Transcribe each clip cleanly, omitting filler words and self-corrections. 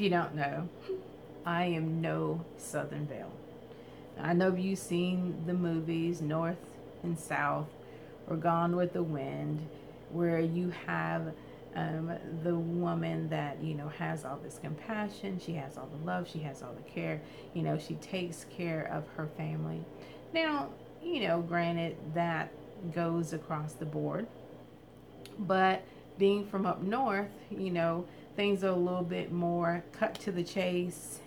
if you don't know, I am no Southern belle. I know you've seen the movies North and South or Gone with the Wind, where you have the woman that, you know, has all this compassion, she has all the love, she has all the care, you know, she takes care of her family. Now, you know, granted, that goes across the board, but being from up north, you know, things are a little bit more cut to the chase.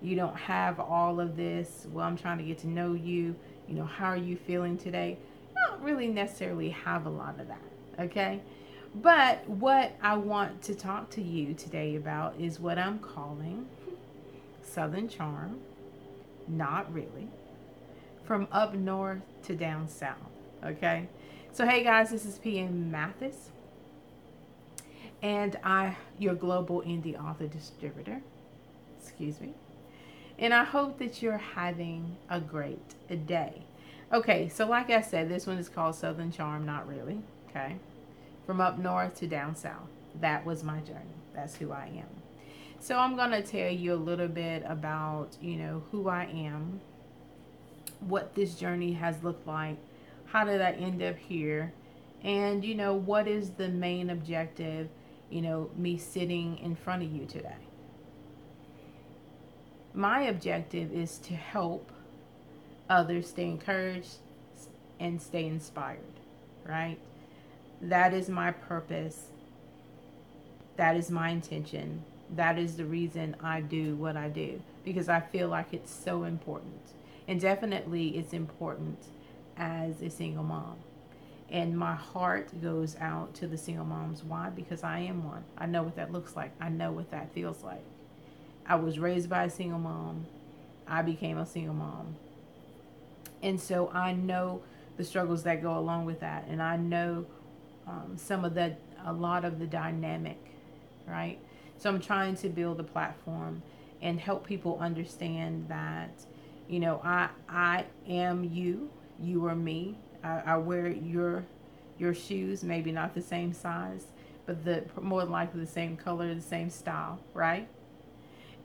You don't have all of this, well, I'm trying to get to know you, you know, how are you feeling today? I don't really necessarily have a lot of that, okay? But what I want to talk to you today about is what I'm calling Southern Charm, not really, from up north to down south, okay? So hey guys, this is P.M. Mathis, and your global indie author distributor, excuse me. And I hope that you're having a great day. Okay, so like I said, this one is called Southern Charm, not really, okay? From up north to down south. That was my journey. That's who I am. So I'm going to tell you a little bit about, you know, who I am, what this journey has looked like, how did I end up here, and, you know, what is the main objective, you know, me sitting in front of you today. My objective is to help others stay encouraged and stay inspired, right? That is my purpose. That is my intention. That is the reason I do what I do, because I feel like it's so important. And definitely it's important as a single mom. And my heart goes out to the single moms. Why? Because I am one. I know what that looks like. I know what that feels like. I was raised by a single mom. I became a single mom. And so I know the struggles that go along with that. And I know a lot of the dynamic, right? So I'm trying to build a platform and help people understand that, you know, I am you, you are me. I wear your shoes, maybe not the same size, but more likely the same color, the same style, right?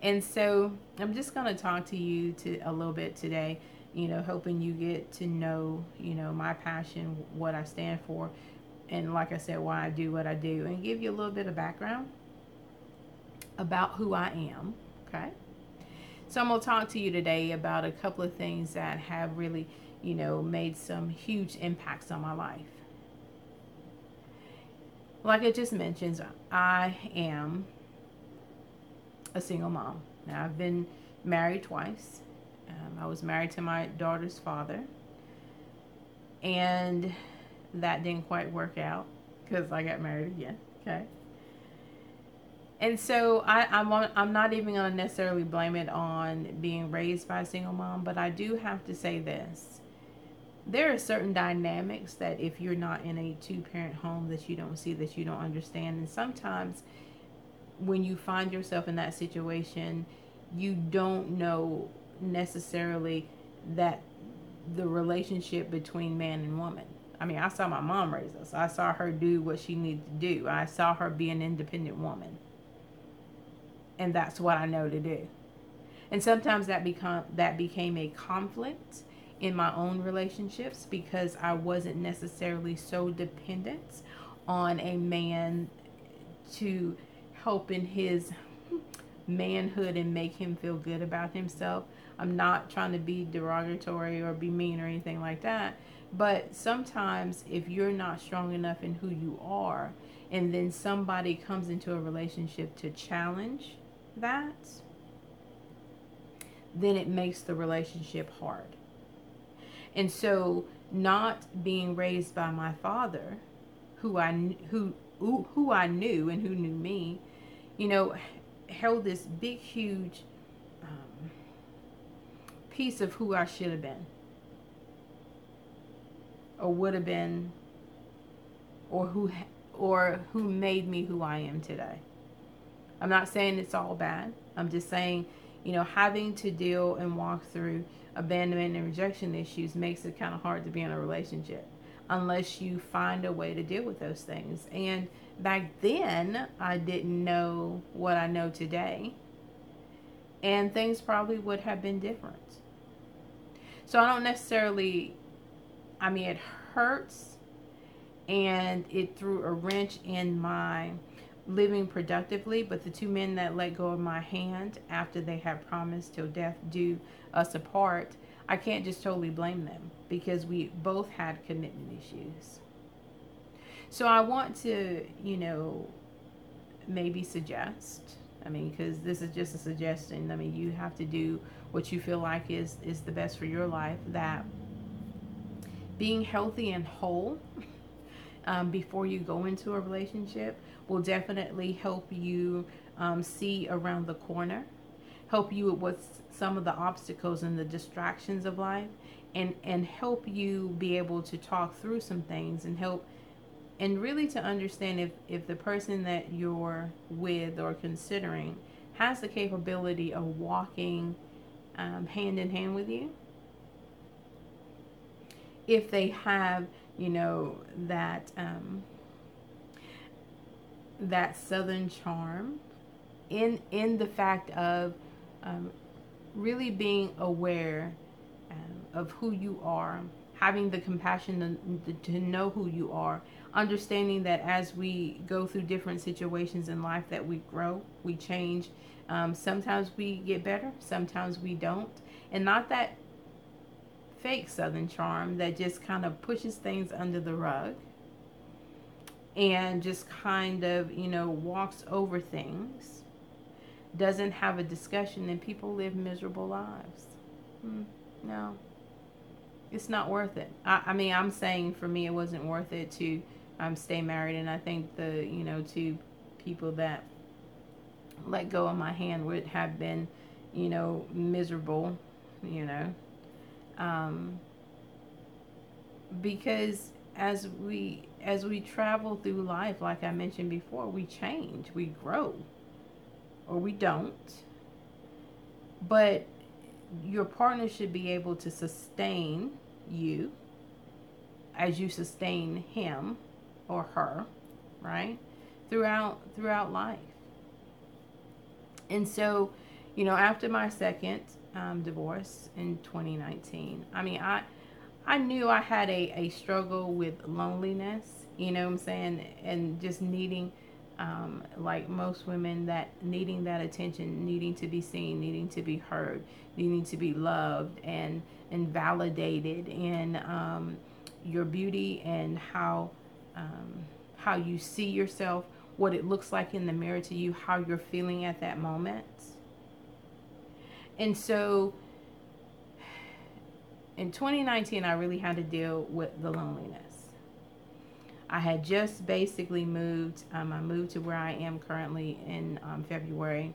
And so I'm just going to talk to you a little bit today, you know, hoping you get to know, you know, my passion, what I stand for, and like I said, why I do what I do, and give you a little bit of background about who I am, okay? So I'm going to talk to you today about a couple of things that have really, you know, made some huge impacts on my life. Like I just mentioned, I am a single mom. Now, I've been married twice. I was married to my daughter's father, and that didn't quite work out because I got married again, okay? And so I'm not even going to necessarily blame it on being raised by a single mom, but I do have to say this. There are certain dynamics that if you're not in a two-parent home that you don't see, that you don't understand, and sometimes when you find yourself in that situation, you don't know necessarily that the relationship between man and woman. I mean, I saw my mom raise us. I saw her do what she needed to do. I saw her be an independent woman. And that's what I know to do. And sometimes that became a conflict in my own relationships because I wasn't necessarily so dependent on a man to help in his manhood and make him feel good about himself. I'm not trying to be derogatory or be mean or anything like that. But sometimes if you're not strong enough in who you are, and then somebody comes into a relationship to challenge that, then it makes the relationship hard. And so not being raised by my father, who I knew and who knew me, you know, held this big, huge piece of who I should have been, or would have been, or who made me who I am today. I'm not saying it's all bad. I'm just saying, you know, having to deal and walk through abandonment and rejection issues makes it kind of hard to be in a relationship unless you find a way to deal with those things. And back then I didn't know what I know today, and things probably would have been different. So I don't necessarily, I mean, it hurts and it threw a wrench in my living productively, but the two men that let go of my hand after they had promised till death do us apart, I can't just totally blame them because we both had commitment issues. So I want to, you know, maybe suggest, I mean, because this is just a suggestion. I mean, you have to do what you feel like is the best for your life, that being healthy and whole before you go into a relationship will definitely help you see around the corner, help you with some of the obstacles and the distractions of life, and help you be able to talk through some things and help, and really to understand if the person that you're with or considering has the capability of walking hand in hand with you. If they have, you know, that Southern charm in the fact of really being aware of who you are, having the compassion to know who you are, understanding that as we go through different situations in life that we grow, we change. Sometimes we get better, sometimes we don't. And not that fake Southern charm that just kind of pushes things under the rug and just kind of, you know, walks over things, doesn't have a discussion, and people live miserable lives. No, it's not worth it. I mean, I'm saying for me, it wasn't worth it to stay married. And I think the, you know, two people that let go of my hand would have been, you know, miserable, you know, because as we travel through life, like I mentioned before, we change, we grow, or we don't. But your partner should be able to sustain you as you sustain him or her, right? Throughout life. And so, you know, after my second divorce in 2019, I mean, I knew I had a struggle with loneliness, you know what I'm saying? And just needing, like most women, that needing that attention, needing to be seen, needing to be heard, needing to be loved and validated in your beauty and how you see yourself, what it looks like in the mirror to you, how you're feeling at that moment. And so in 2019, I really had to deal with the loneliness. I had just basically moved. I moved to where I am currently in February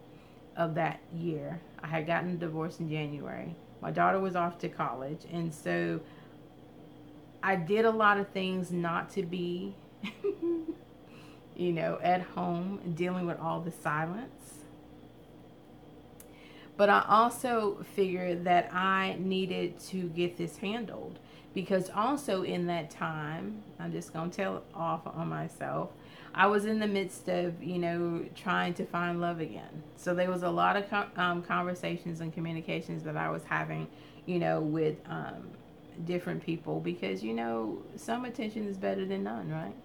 of that year. I had gotten divorced in January. My daughter was off to college. And so I did a lot of things not to be, you know, at home dealing with all the silence. But I also figured that I needed to get this handled, because also in that time, I'm just going to tell off on myself, I was in the midst of, you know, trying to find love again. So there was a lot of conversations and communications that I was having, you know, with different people, because, you know, some attention is better than none, right?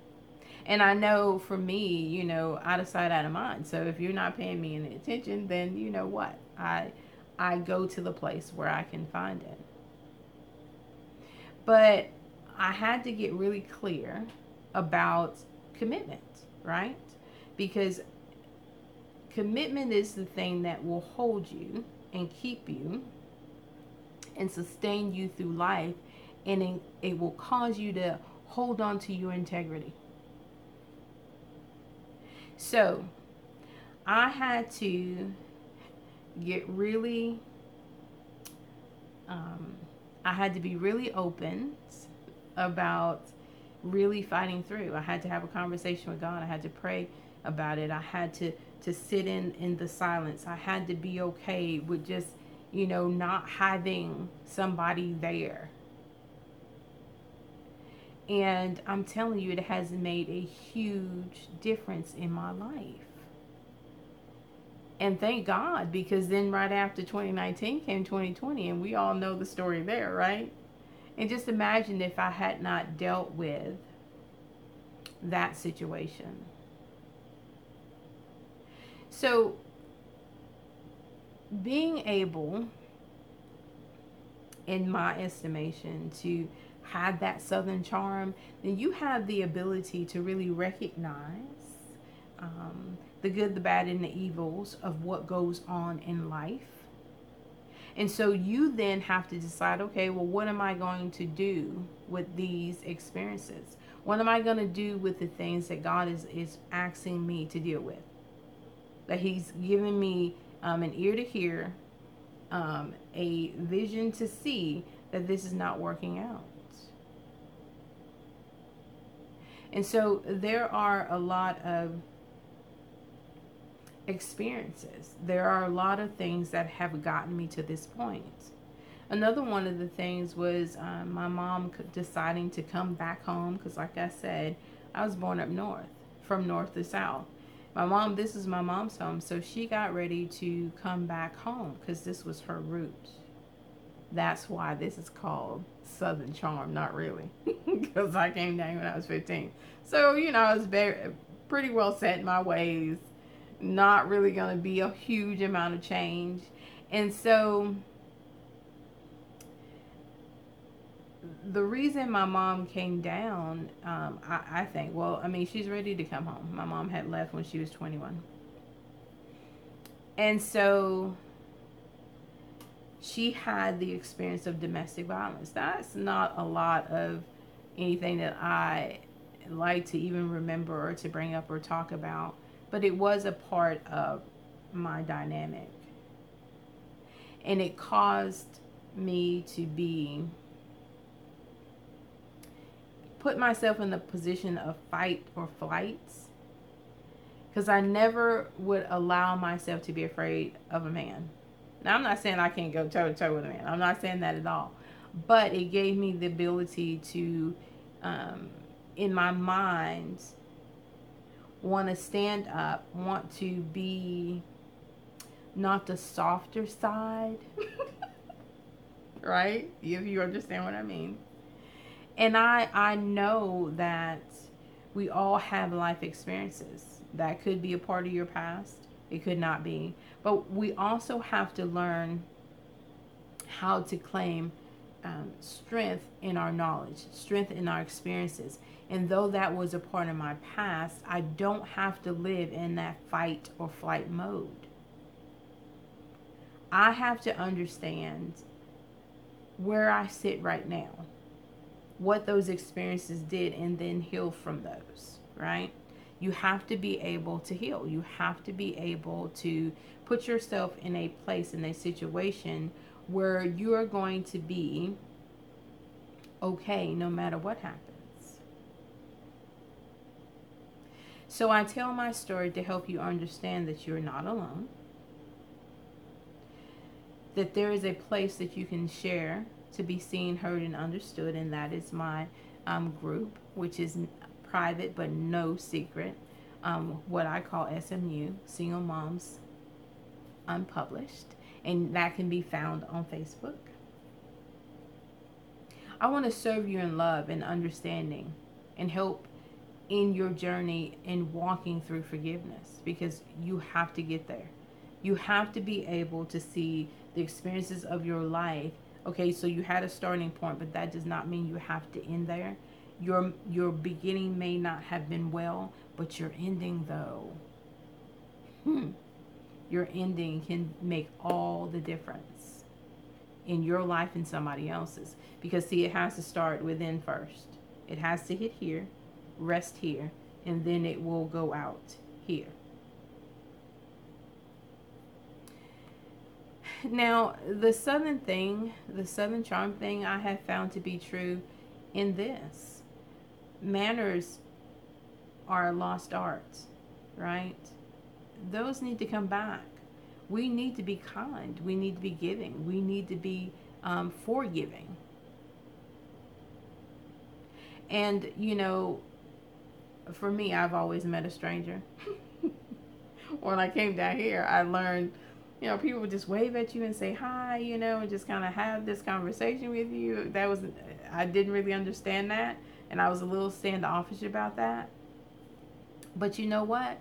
And I know for me, you know, out of sight, out of mind. So if you're not paying me any attention, then you know what? I go to the place where I can find it. But I had to get really clear about commitment, right? Because commitment is the thing that will hold you and keep you and sustain you through life. And it will cause you to hold on to your integrity. So I had to get really, I had to be really open about really fighting through. I had to have a conversation with God. I had to pray about it. I had to sit in the silence. I had to be okay with just, you know, not having somebody there. And I'm telling you, it has made a huge difference in my life. And thank God, because then right after 2019 came 2020, and we all know the story there, right? And just imagine if I had not dealt with that situation. So being able, in my estimation, to have that Southern charm, then you have the ability to really recognize the good, the bad, and the evils of what goes on in life. And so you then have to decide, okay, well, what am I going to do with these experiences? What am I going to do with the things that God is asking me to deal with? That He's given me an ear to hear, a vision to see that this is not working out. And so there are a lot of experiences. There are a lot of things that have gotten me to this point. Another one of the things was my mom deciding to come back home, because like I said, I was born up north, from north to south. My mom, this is my mom's home, so she got ready to come back home because this was her roots. That's why this is called Southern Charm, not really, because I came down when I was 15. So, you know, I was very, pretty well set in my ways. Not really going to be a huge amount of change. And so the reason my mom came down, I think, well, I mean, she's ready to come home. My mom had left when she was 21. And so she had the experience of domestic violence. That's not a lot of anything that I like to even remember or to bring up or talk about, but it was a part of my dynamic. And it caused me to put myself in the position of fight or flights, because I never would allow myself to be afraid of a man. Now, I'm not saying I can't go toe-to-toe with a man. I'm not saying that at all. But it gave me the ability to, in my mind, want to stand up, want to be not the softer side, right? If you understand what I mean. And I know that we all have life experiences. That could be a part of your past. It could not be. But we also have to learn how to claim strength in our knowledge, strength in our experiences. And though that was a part of my past, I don't have to live in that fight or flight mode. I have to understand where I sit right now, what those experiences did, and then heal from those, right? You have to be able to heal. You have to be able to put yourself in a place, in a situation where you are going to be okay no matter what happens. So I tell my story to help you understand that you're not alone, that there is a place that you can share to be seen, heard, and understood, and that is my group, which is private but no secret, what I call SMU, Single Moms Unpublished, and that can be found on Facebook. I want to serve you in love and understanding and help in your journey in walking through forgiveness, because you have to get there. You have to be able to see the experiences of your life. Okay, so you had a starting point, but that does not mean you have to end there. Your beginning may not have been well, but your ending though, your ending can make all the difference in your life and somebody else's. Because see, it has to start within first. It has to hit here, rest here, and then it will go out here. Now, the Southern Charm thing I have found to be true in this. Manners are a lost art, right? Those need to come back. We need to be kind. We need to be giving. We need to be forgiving. And, you know, for me, I've always met a stranger. When I came down here, I learned, you know, people would just wave at you and say hi, you know, and just kind of have this conversation with you. That was, I didn't really understand that. And I was a little standoffish about that. But you know what?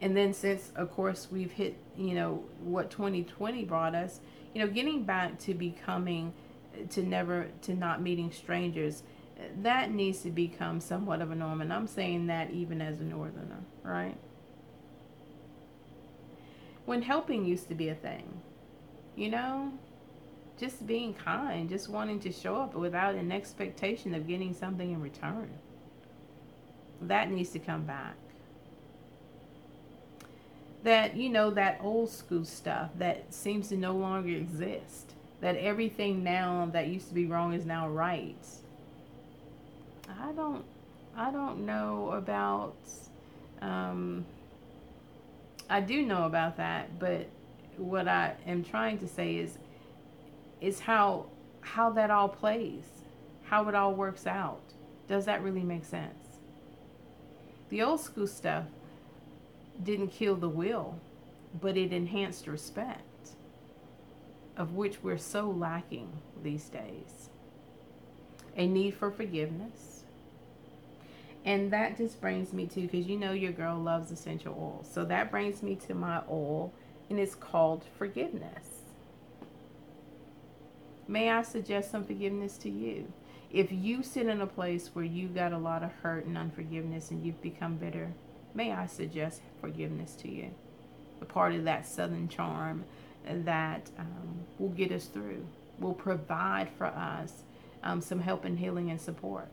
And then since, of course, we've hit, you know, what 2020 brought us, you know, getting back to becoming, to not meeting strangers, that needs to become somewhat of a norm. And I'm saying that even as a northerner, right? When helping used to be a thing, you know, just being kind, just wanting to show up without an expectation of getting something in return. That needs to come back. That, you know, that old school stuff that seems to no longer exist. That everything now that used to be wrong is now right. I don't know about, I do know about that, but what I am trying to say is how that all plays, how it all works out. Does that really make sense? The old school stuff didn't kill the will, but it enhanced respect, of which we're so lacking these days. A need for forgiveness. And that just brings me to, because you know your girl loves essential oil. So that brings me to my oil, and it's called forgiveness. May I suggest some forgiveness to you? If you sit in a place where you got a lot of hurt and unforgiveness and you've become bitter, may I suggest forgiveness to you? A part of that Southern Charm that will get us through, will provide for us some help and healing and support.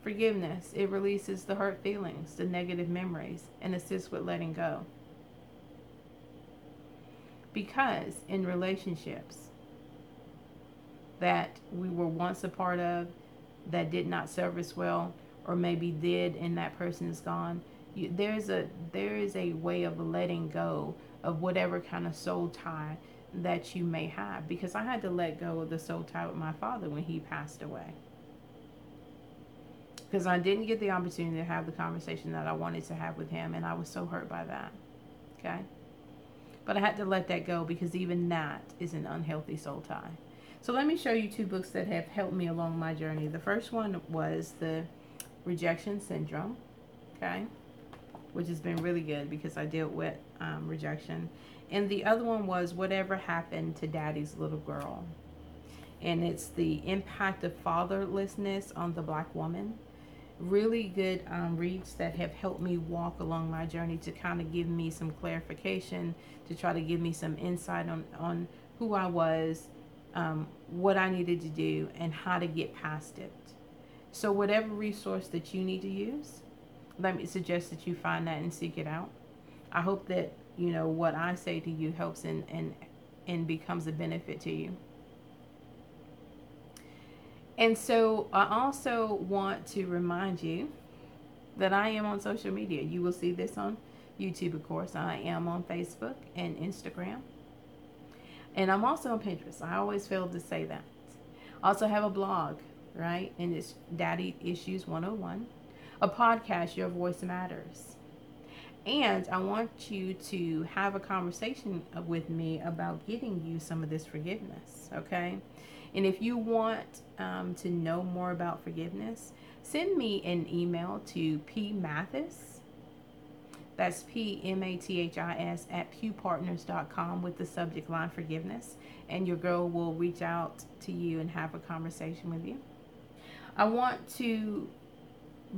Forgiveness, it releases the hurt feelings, the negative memories, and assists with letting go. Because in relationships that we were once a part of, that did not serve us well, or maybe did and that person is gone, there is a way of letting go of whatever kind of soul tie that you may have. Because I had to let go of the soul tie with my father when he passed away. Because I didn't get the opportunity to have the conversation that I wanted to have with him. And I was so hurt by that. Okay? But I had to let that go, because even that is an unhealthy soul tie. So let me show you two books that have helped me along my journey. The first one was The Rejection Syndrome. Okay? Which has been really good, because I dealt with rejection. And the other one was Whatever Happened to Daddy's Little Girl. And it's the impact of fatherlessness on the Black woman. Really good reads that have helped me walk along my journey, to kind of give me some clarification, to try to give me some insight on who I was, what I needed to do, and how to get past it. So whatever resource that you need to use, let me suggest that you find that and seek it out. I hope that, you know, what I say to you helps and becomes a benefit to you. And so I also want to remind you that I am on social media. You will see this on YouTube, of course. I am on Facebook and Instagram. And I'm also on Pinterest. I always fail to say that. I also have a blog, right? And it's Daddy Issues 101. A podcast, Your Voice Matters. And I want you to have a conversation with me about getting you some of this forgiveness, okay? And if you want to know more about forgiveness, send me an email to P.M. Mathis, that's P.M.A.T.H.I.S. at pewpartners.com with the subject line forgiveness, and your girl will reach out to you and have a conversation with you. I want to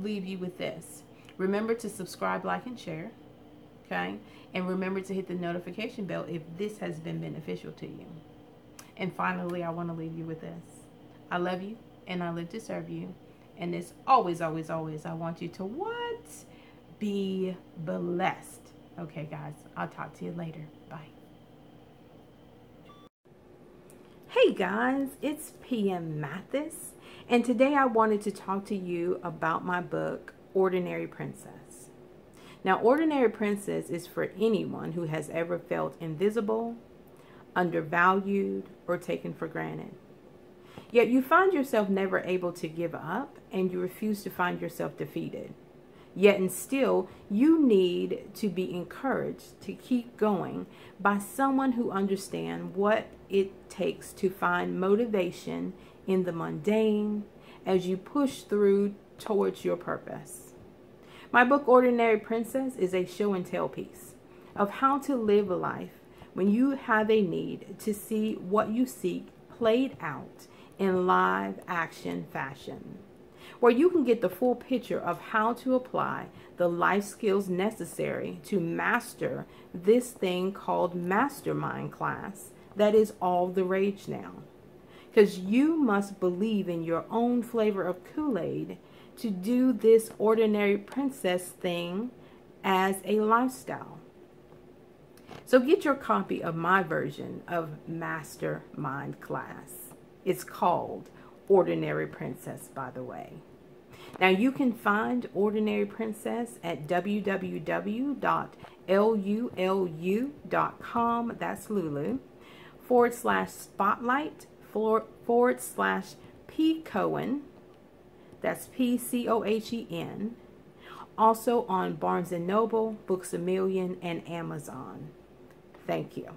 leave you with this. Remember to subscribe, like, and share, okay? And remember to hit the notification bell if this has been beneficial to you. And finally, I want to leave you with this. I love you, and I live to serve you. And as always, always, always, I want you to what? Be blessed. Okay, guys, I'll talk to you later. Bye. Hey guys, it's P.M. Mathis, and today I wanted to talk to you about my book, Ordinary Princess. Now, Ordinary Princess is for anyone who has ever felt invisible, undervalued, or taken for granted. Yet you find yourself never able to give up, and you refuse to find yourself defeated. Yet and still, you need to be encouraged to keep going by someone who understands what it takes to find motivation in the mundane as you push through towards your purpose. My book, Ordinary Princess, is a show and tell piece of how to live a life when you have a need to see what you seek played out in live action fashion, where you can get the full picture of how to apply the life skills necessary to master this thing called mastermind class that is all the rage now. Because you must believe in your own flavor of Kool-Aid to do this ordinary princess thing as a lifestyle. So get your copy of my version of Mastermind Class. It's called Ordinary Princess, by the way. Now you can find Ordinary Princess at www.lulu.com, that's Lulu, /spotlight, /P. Cohen, that's P-C-O-H-E-N, also on Barnes & Noble, Books A Million, and Amazon. Thank you.